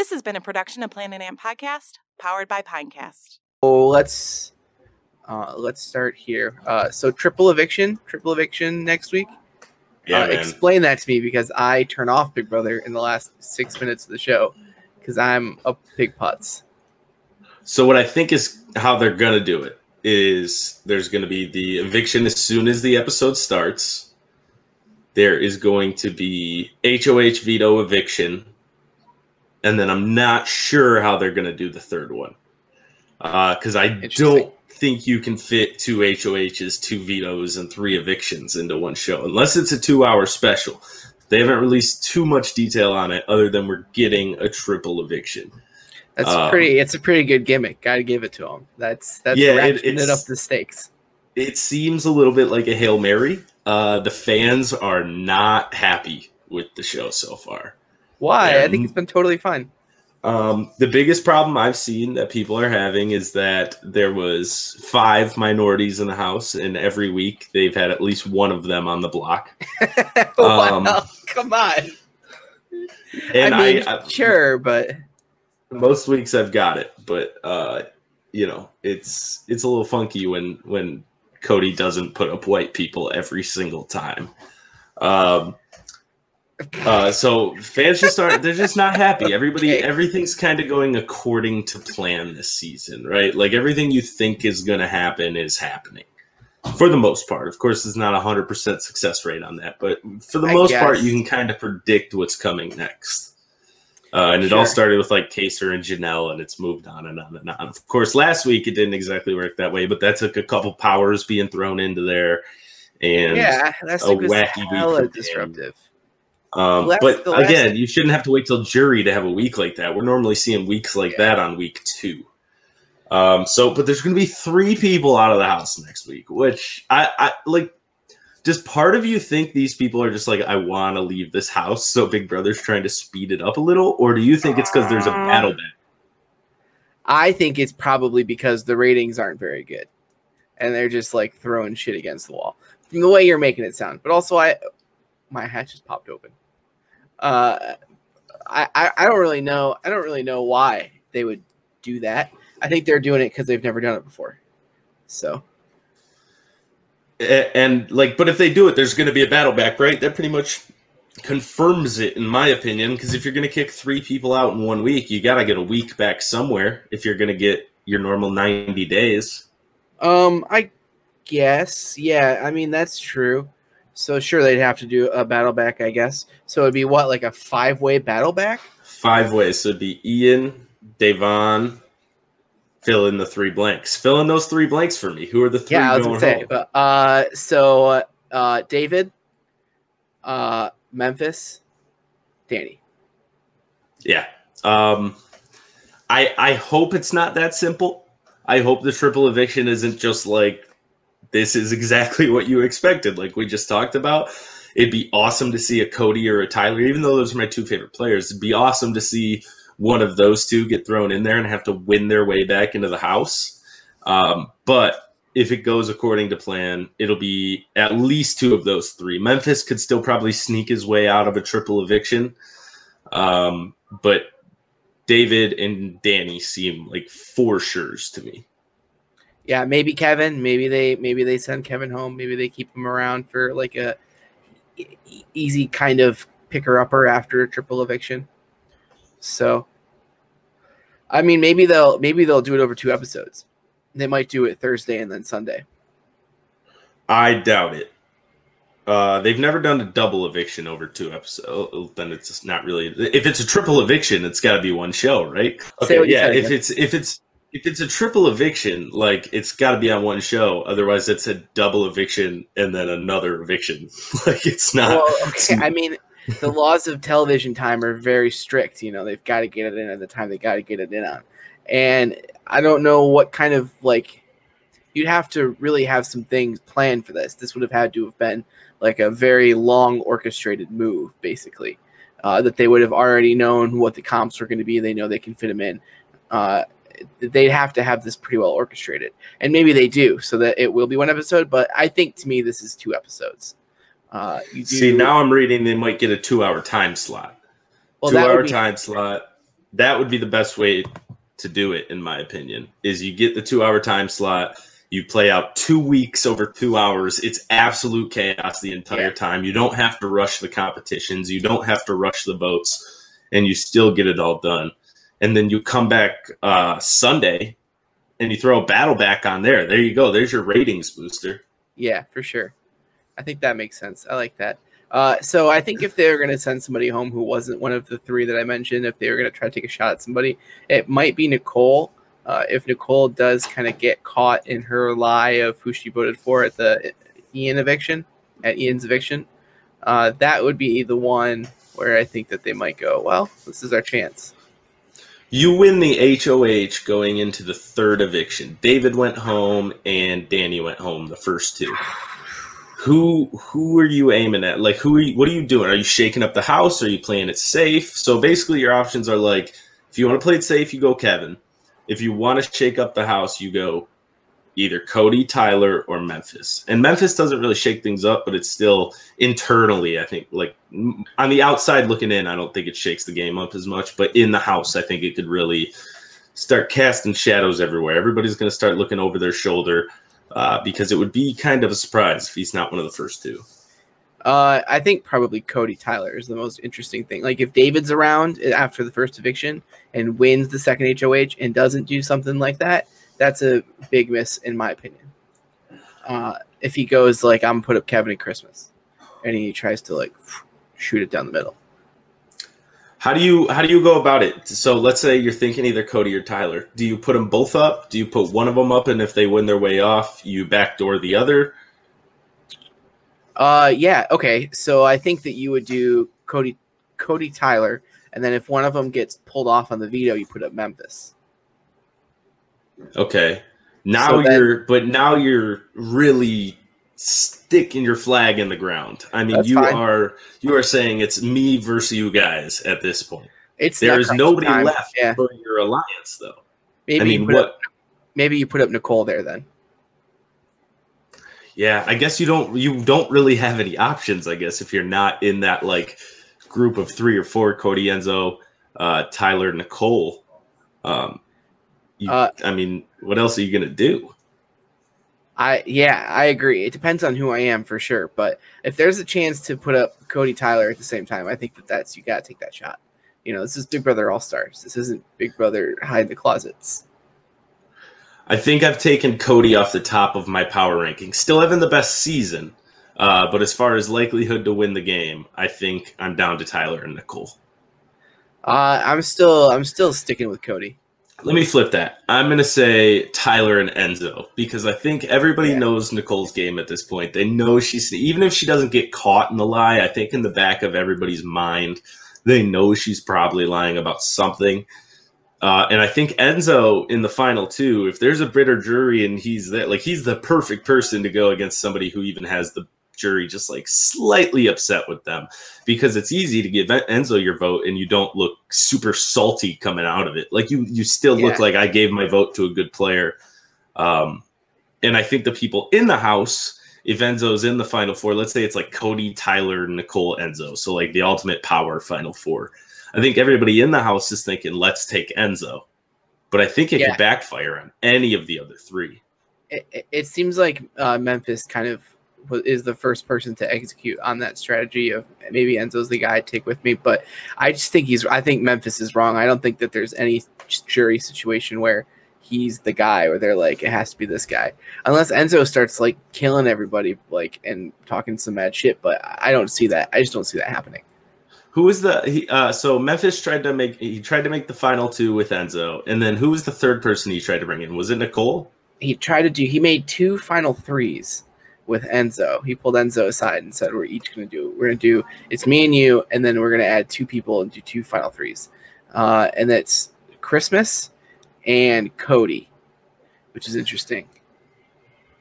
This has been a production of Planet Amp Podcast, powered by Pinecast. Oh, let's start here. So triple eviction next week. Yeah, explain that to me, because I turn off Big Brother in the last 6 minutes of the show because I'm a pig putz. So what I think is how they're going to do it is there's going to be the eviction as soon as the episode starts. There is going to be HOH veto eviction. And then I'm not sure how they're going to do the third one. Because I don't think you can fit 2 HOHs, 2 vetoes, and 3 evictions into one show. Unless it's a 2-hour special. They haven't released too much detail on it other than we're getting a triple eviction. That's it's a pretty good gimmick. Gotta give it to them. That's ratcheting it up the stakes. It seems a little bit like a Hail Mary. The fans are not happy with the show so far. Why? I think it's been totally fine. The biggest problem I've seen that people are having is that there was 5 minorities in the house, and every week they've had at least one of them on the block. Wow, come on. And sure, but most weeks I've got it, but it's a little funky when Cody doesn't put up white people every single time. So fans just they're just not happy. Everything's kind of going according to plan this season, right? Like everything you think is going to happen is happening for the most part. Of course, it's not 100% success rate on that, but for the most part, you can kind of predict what's coming next. And it all started with like Kaser and Janelle, and it's moved on and on and on. Of course, last week it didn't exactly work that way, but that took a couple powers being thrown into there, and that's a wacky hella week disruptive. But again, you shouldn't have to wait till jury to have a week like that. We're normally seeing weeks like that on week 2. But there's going to be 3 people out of the house next week, which I like. Does part of you think these people are just like, I want to leave this house, so Big Brother's trying to speed it up a little? Or do you think it's because there's a battle back? I think it's probably because the ratings aren't very good. And they're just like throwing shit against the wall. From the way you're making it sound. But also, my hat just popped open. I don't really know. I don't really know why they would do that. I think they're doing it because they've never done it before. So... And like, but if they do it, there's going to be a battle back, right? That pretty much confirms it, in my opinion, because if you're going to kick 3 people out in one week, you got to get a week back somewhere if you're going to get your normal 90 days. I guess. Yeah, I mean, that's true. So sure, they'd have to do a battle back, I guess. So it'd be what, like a 5-way battle back? 5 ways. So it'd be Ian, Devon... Fill in the 3 blanks. Fill in those 3 blanks for me. Who are the 3 going home? Yeah, I was going to say. David, Memphis, Danny. Yeah. I hope it's not that simple. I hope the triple eviction isn't just like, this is exactly what you expected, like we just talked about. It'd be awesome to see a Cody or a Tyler, even though those are my 2 favorite players. It'd be awesome to see one of those 2 get thrown in there and have to win their way back into the house. But if it goes according to plan, it'll be at least 2 of those 3. Memphis could still probably sneak his way out of a triple eviction. But David and Danny seem like for sures to me. Yeah, maybe Kevin. Maybe they send Kevin home. Maybe they keep him around for like a easy kind of picker-upper after a triple eviction. So, I mean, maybe they'll do it over 2 episodes. They might do it Thursday and then Sunday. I doubt it. They've never done a double eviction over 2 episodes. Then it's not really. If it's a triple eviction, it's got to be one show, right? Okay, yeah. If it's a triple eviction, like it's got to be on one show. Otherwise, it's a double eviction and then another eviction. Like it's not. Well, okay. I mean. The laws of television time are very strict. You know, they've got to get it in at the time they got to get it in on. And I don't know what kind of, like, you'd have to really have some things planned for this. This would have had to have been like a very long orchestrated move, basically, that they would have already known what the comps were going to be. They know they can fit them in. They'd have to have this pretty well orchestrated. And maybe they do, so that it will be one episode. But I think, to me, this is 2 episodes. Now I'm reading they might get a 2-hour time slot. Well, 2-hour time slot. that would be the best way to do it, in my opinion, is you get the 2 hour time slot. You play out 2 weeks over 2 hours. It's absolute chaos the entire time. You don't have to rush the competitions. You don't have to rush the votes, and you still get it all done. And then you come back Sunday, and you throw a battle back on there. There you go. There's your ratings booster. Yeah, for sure. I think that makes sense. I like that. So I think if they were going to send somebody home who wasn't one of the three that I mentioned, if they were going to try to take a shot at somebody, it might be Nicole. If Nicole does kind of get caught in her lie of who she voted for at the Ian's eviction, that would be the one where I think that they might go, well, this is our chance. You win the HOH going into the third eviction. David went home and Danny went home, the first two. Who are you aiming at? Like, what are you doing? Are you shaking up the house? Are you playing it safe? So basically your options are like, if you want to play it safe, you go Kevin. If you want to shake up the house, you go either Cody, Tyler, or Memphis. And Memphis doesn't really shake things up, but it's still internally, I think, like on the outside looking in, I don't think it shakes the game up as much. But in the house, I think it could really start casting shadows everywhere. Everybody's going to start looking over their shoulder because it would be kind of a surprise if he's not one of the first two. I think probably Cody Tyler is the most interesting thing. Like if David's around after the first eviction and wins the second HOH and doesn't do something like that, that's a big miss in my opinion. If he goes like, I'm going to put up Kevin at Christmas and he tries to like shoot it down the middle. How do you go about it? So let's say you're thinking either Cody or Tyler. Do you put them both up? Do you put one of them up? And if they win their way off, you backdoor the other? Yeah. Okay. So I think that you would do Cody Tyler, and then if one of them gets pulled off on the veto, you put up Memphis. Okay. Now you're really sticking your flag in the ground. I mean, you are saying it's me versus you guys at this point. There is nobody left for your alliance, though. Maybe you put up Nicole there then. Yeah, I guess you don't really have any options, I guess, if you're not in that like group of three or four, Cody, Enzo, Tyler, Nicole. I mean, what else are you going to do? I agree. It depends on who I am for sure. But if there's a chance to put up Cody Tyler at the same time, I think that's you got to take that shot. You know, this is Big Brother All-Stars. This isn't Big Brother Hide the Closets. I think I've taken Cody off the top of my power ranking. Still having the best season, but as far as likelihood to win the game, I think I'm down to Tyler and Nicole. I'm still sticking with Cody. Let me flip that. I'm going to say Tyler and Enzo because I think everybody knows Nicole's game at this point. They know she's – even if she doesn't get caught in the lie, I think in the back of everybody's mind, they know she's probably lying about something. And I think Enzo in the final two, if there's a bitter jury and he's there, like he's the perfect person to go against somebody who even has the jury just like slightly upset with them because it's easy to give Enzo your vote and you don't look super salty coming out of it. Like you still look like I gave my vote to a good player. And I think the people in the house, if Enzo's in the final four, let's say it's like Cody, Tyler, Nicole, Enzo. So like the ultimate power final four. I think everybody in the house is thinking, let's take Enzo. But I think it could backfire on any of the other three. It seems like Memphis kind of is the first person to execute on that strategy of maybe Enzo's the guy I take with me. But I just think I think Memphis is wrong. I don't think that there's any jury situation where he's the guy where they're like, it has to be this guy. Unless Enzo starts like killing everybody like and talking some mad shit. But I don't see that. I just don't see that happening. Who was so Memphis tried to make the final two with Enzo, and then who was the third person he tried to bring in? Was it Nicole? He made two final threes with Enzo. He pulled Enzo aside and said, we're going to do it's me and you, and then we're going to add two people and do two final threes. And that's Christmas and Cody, which is interesting.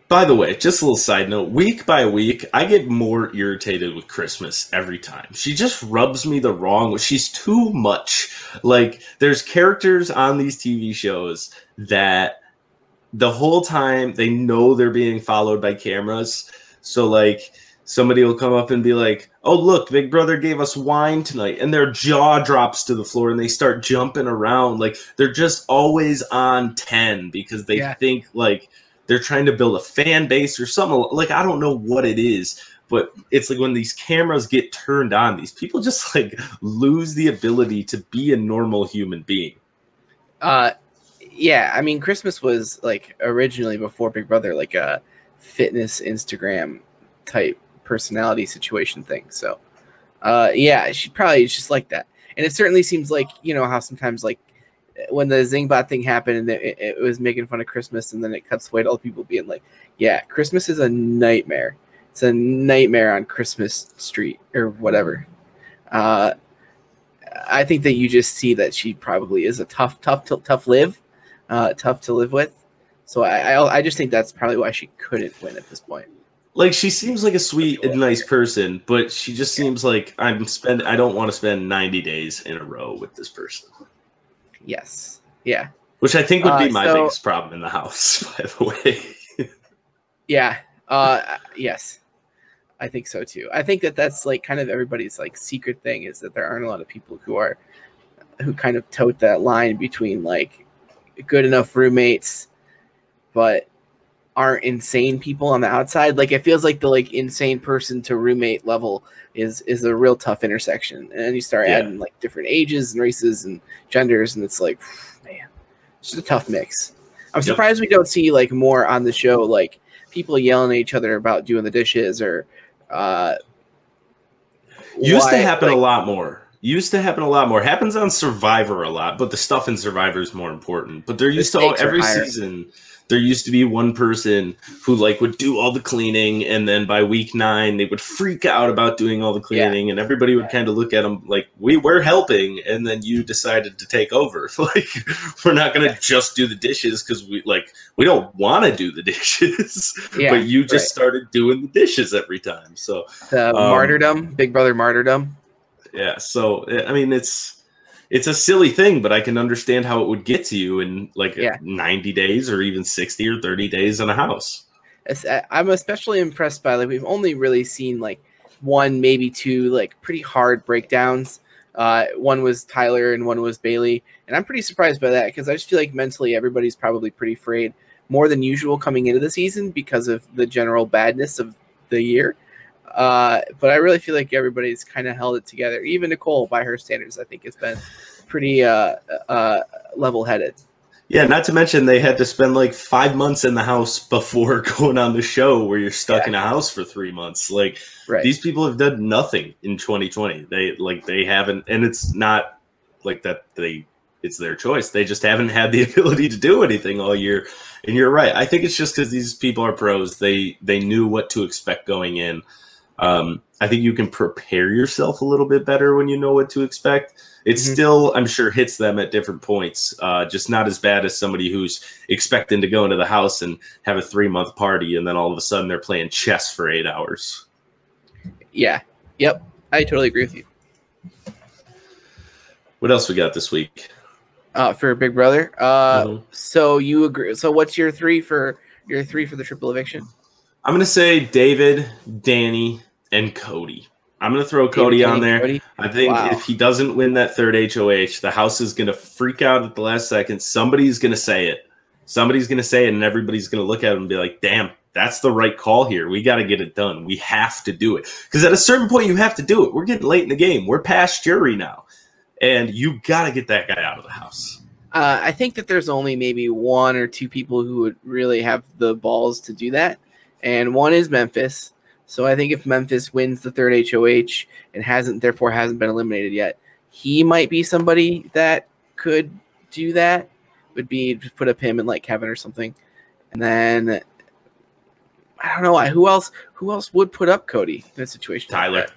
By the way, just a little side note, week by week, I get more irritated with Christmas every time. She just rubs me the wrong way. She's too much. Like, there's characters on these TV shows that the whole time they know they're being followed by cameras. So, like, somebody will come up and be like, oh, look, Big Brother gave us wine tonight. And their jaw drops to the floor and they start jumping around. Like, they're just always on 10 because they think, like, they're trying to build a fan base or something. Like, I don't know what it is, but it's like when these cameras get turned on, these people just, like, lose the ability to be a normal human being. Yeah, I mean, Christmas was, like, originally before Big Brother, like a fitness Instagram type personality situation thing. So yeah, she probably is just like that. And it certainly seems like, you know, how sometimes, like, when the Zingbot thing happened and it was making fun of Christmas, and then it cuts away to all the people being like, yeah, Christmas is a nightmare. It's a nightmare on Christmas Street or whatever. I think that you just see that she probably is a tough to live with. So I just think that's probably why she couldn't win at this point. Like, she seems like a sweet and nice person, but she just seems like I don't want to spend 90 days in a row with this person. Yes. Yeah. Which I think would be my biggest problem in the house, by the way. Yeah. Yes. I think so too. I think that's like kind of everybody's like secret thing, is that there aren't a lot of people who kind of tote that line between like good enough roommates, but aren't insane people on the outside. Like, it feels like the like insane person to roommate level is a real tough intersection. And then you start adding like different ages and races and genders, and it's like, man, it's just a tough mix. I'm surprised we don't see like more on the show, like people yelling at each other about doing the dishes or used to happen a lot more. Happens on Survivor a lot, but the stuff in Survivor is more important. But there used to every season there used to be one person who like would do all the cleaning, and then by week 9 they would freak out about doing all the cleaning, and everybody would kind of look at them like, we're helping, and then you decided to take over. Like, we're not gonna just do the dishes because we don't want to do the dishes, but you just started doing the dishes every time. So the martyrdom, Big Brother martyrdom. Yeah, so I mean, it's a silly thing, but I can understand how it would get to you in like 90 days or even 60 or 30 days in a house. I'm especially impressed by, like, we've only really seen like one, maybe two, like pretty hard breakdowns. One was Tyler and one was Bailey, and I'm pretty surprised by that because I just feel like mentally everybody's probably pretty afraid more than usual coming into the season because of the general badness of the year. But I really feel like everybody's kind of held it together. Even Nicole, by her standards, I think has been pretty level-headed. Yeah, not to mention they had to spend like 5 months in the house before going on the show, where you're stuck in a house for 3 months. Like, these people have done nothing in 2020. They haven't, and it's not like that it's their choice. They just haven't had the ability to do anything all year. And you're right. I think it's just because these people are pros. They knew what to expect going in. I think you can prepare yourself a little bit better when you know what to expect. It still, I'm sure, hits them at different points, just not as bad as somebody who's expecting to go into the house and have a 3-month party, and then all of a sudden they're playing chess for 8 hours. Yeah. Yep. I totally agree with you. What else we got this week? For Big Brother? So you agree. So what's your three for the triple eviction? I'm going to say David, Danny, and Cody. I'm going to throw Cody on there. Cody? I think if he doesn't win that third HOH, the house is going to freak out at the last second. Somebody's going to say it. And everybody's going to look at him and be like, damn, that's the right call here. We got to get it done. We have to do it. Because at a certain point, you have to do it. We're getting late in the game. We're past jury now. And you got to get that guy out of the house. I think that there's only maybe one or two people who would really have the balls to do that. And one is Memphis. So I think if Memphis wins the third HOH and hasn't been eliminated yet, he might be somebody that could do that. Would be just put up him and like Kevin or something. And then I don't know who else would put up Cody in a situation. Tyler.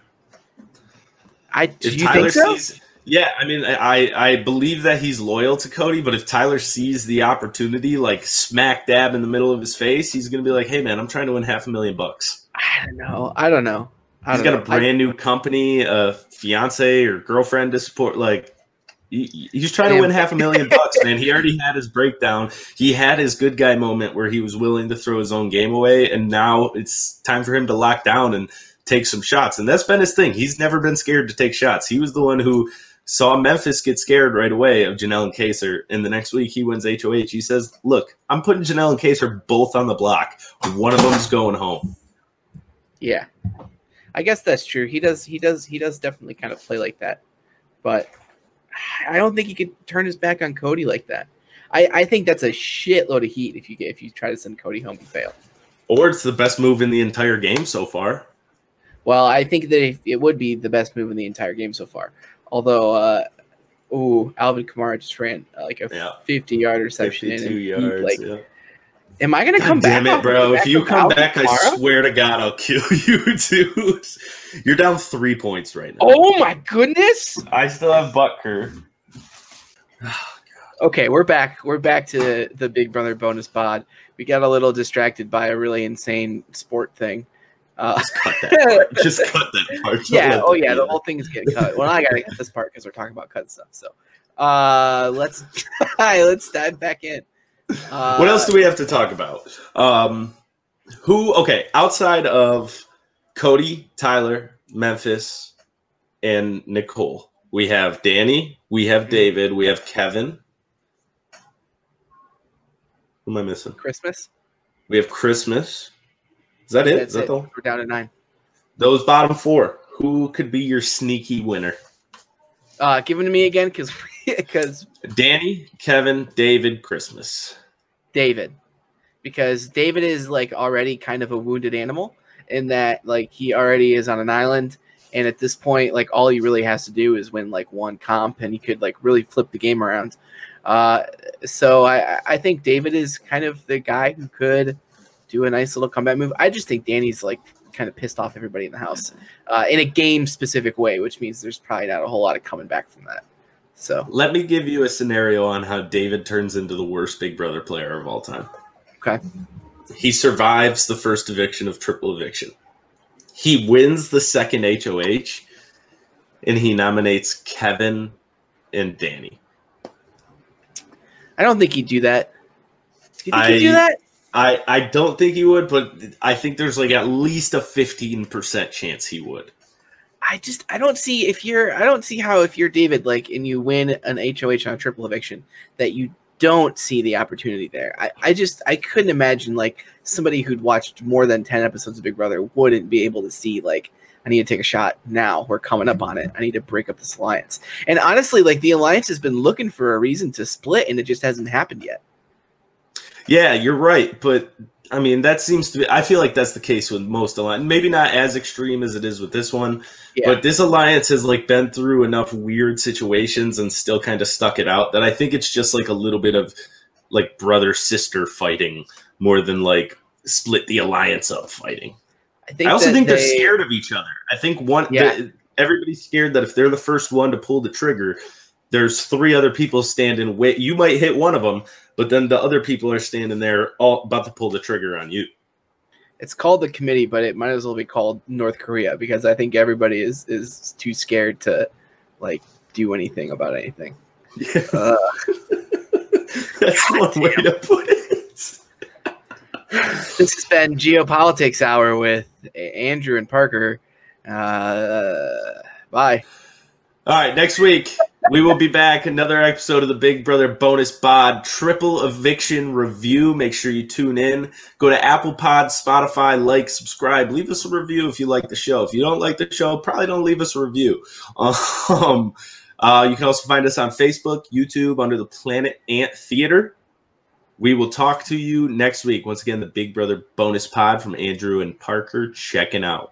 Like do you think so? Yeah, I mean, I believe that he's loyal to Cody, but if Tyler sees the opportunity, like smack dab in the middle of his face, he's going to be like, hey, man, I'm trying to win $500,000. I don't know. He's got a brand new company, a fiance or girlfriend to support. Like, he's trying to win $500,000, man. He already had his breakdown. He had his good guy moment where he was willing to throw his own game away, and now it's time for him to lock down and take some shots. And that's been his thing. He's never been scared to take shots. He was the one who saw Memphis get scared right away of Janelle and Kaser. And the next week he wins HOH. He says, look, I'm putting Janelle and Kaser both on the block. One of them's going home. Yeah, I guess that's true. He does definitely kind of play like that. But I don't think he could turn his back on Cody like that. I think that's a shitload of heat if you try to send Cody home and fail. Or it's the best move in the entire game so far. Well, I think that it would be the best move in the entire game so far. Although, Alvin Kamara just ran like a 50-yard reception. 52 yards, like, yeah. Am I going to come back? Damn it, bro. If you come back, I swear to God, I'll kill you, dude. You're down 3 points right now. Oh, my goodness. I still have Butker. Okay, we're back. We're back to the Big Brother bonus pod. We got a little distracted by a really insane sport thing. Just cut that part. Yeah, the whole thing is getting cut. Well, I got to cut this part because we're talking about cut stuff. So let's dive back in. What else do we have to talk about? Outside of Cody, Tyler, Memphis, and Nicole, we have Danny, we have David, we have Kevin. Who am I missing? Christmas. We have Christmas. Is that it? That's it. We're down to 9. Those bottom 4. Who could be your sneaky winner? Give them to me again because Danny, Kevin, David, Christmas. David. Because David is like already kind of a wounded animal in that like he already is on an island. And at this point, like all he really has to do is win like one comp and he could like really flip the game around. So I think David is kind of the guy who could do a nice little comeback move. I just think Danny's like kind of pissed off everybody in the house in a game specific way, which means there's probably not a whole lot of coming back from that. So let me give you a scenario on how David turns into the worst Big Brother player of all time. Okay. He survives the first eviction of triple eviction. He wins the second HOH, and he nominates Kevin and Danny. I don't think he'd do that. Do you think he'd do that? I don't think he would, but I think there's like at least a 15% chance he would. I don't see how if you're David, like, and you win an HOH on a triple eviction that you don't see the opportunity there. I couldn't imagine like somebody who'd watched more than 10 episodes of Big Brother wouldn't be able to see like, I need to take a shot now. We're coming up on it. I need to break up this alliance. And honestly, like the alliance has been looking for a reason to split and it just hasn't happened yet. Yeah, you're right. But I mean, that seems to be, I feel like that's the case with most alliance, maybe not as extreme as it is with this one, but this alliance has like been through enough weird situations and still kind of stuck it out that I think it's just like a little bit of like brother sister fighting more than like split the alliance up fighting. I also think they're scared of each other. I think everybody's scared that if they're the first one to pull the trigger, there's 3 other people standing. Wait, you might hit one of them, but then the other people are standing there all about to pull the trigger on you. It's called the committee, but it might as well be called North Korea because I think everybody is too scared to like do anything about anything. Yeah. That's one way to put it. This has been Geopolitics Hour with Andrew and Parker. Bye. All right, next week. We will be back. Another episode of the Big Brother Bonus Bod Triple Eviction Review. Make sure you tune in. Go to Apple Pod, Spotify, like, subscribe. Leave us a review if you like the show. If you don't like the show, probably don't leave us a review. You can also find us on Facebook, YouTube, under the Planet Ant Theater. We will talk to you next week. Once again, the Big Brother Bonus Pod from Andrew and Parker. Checking out.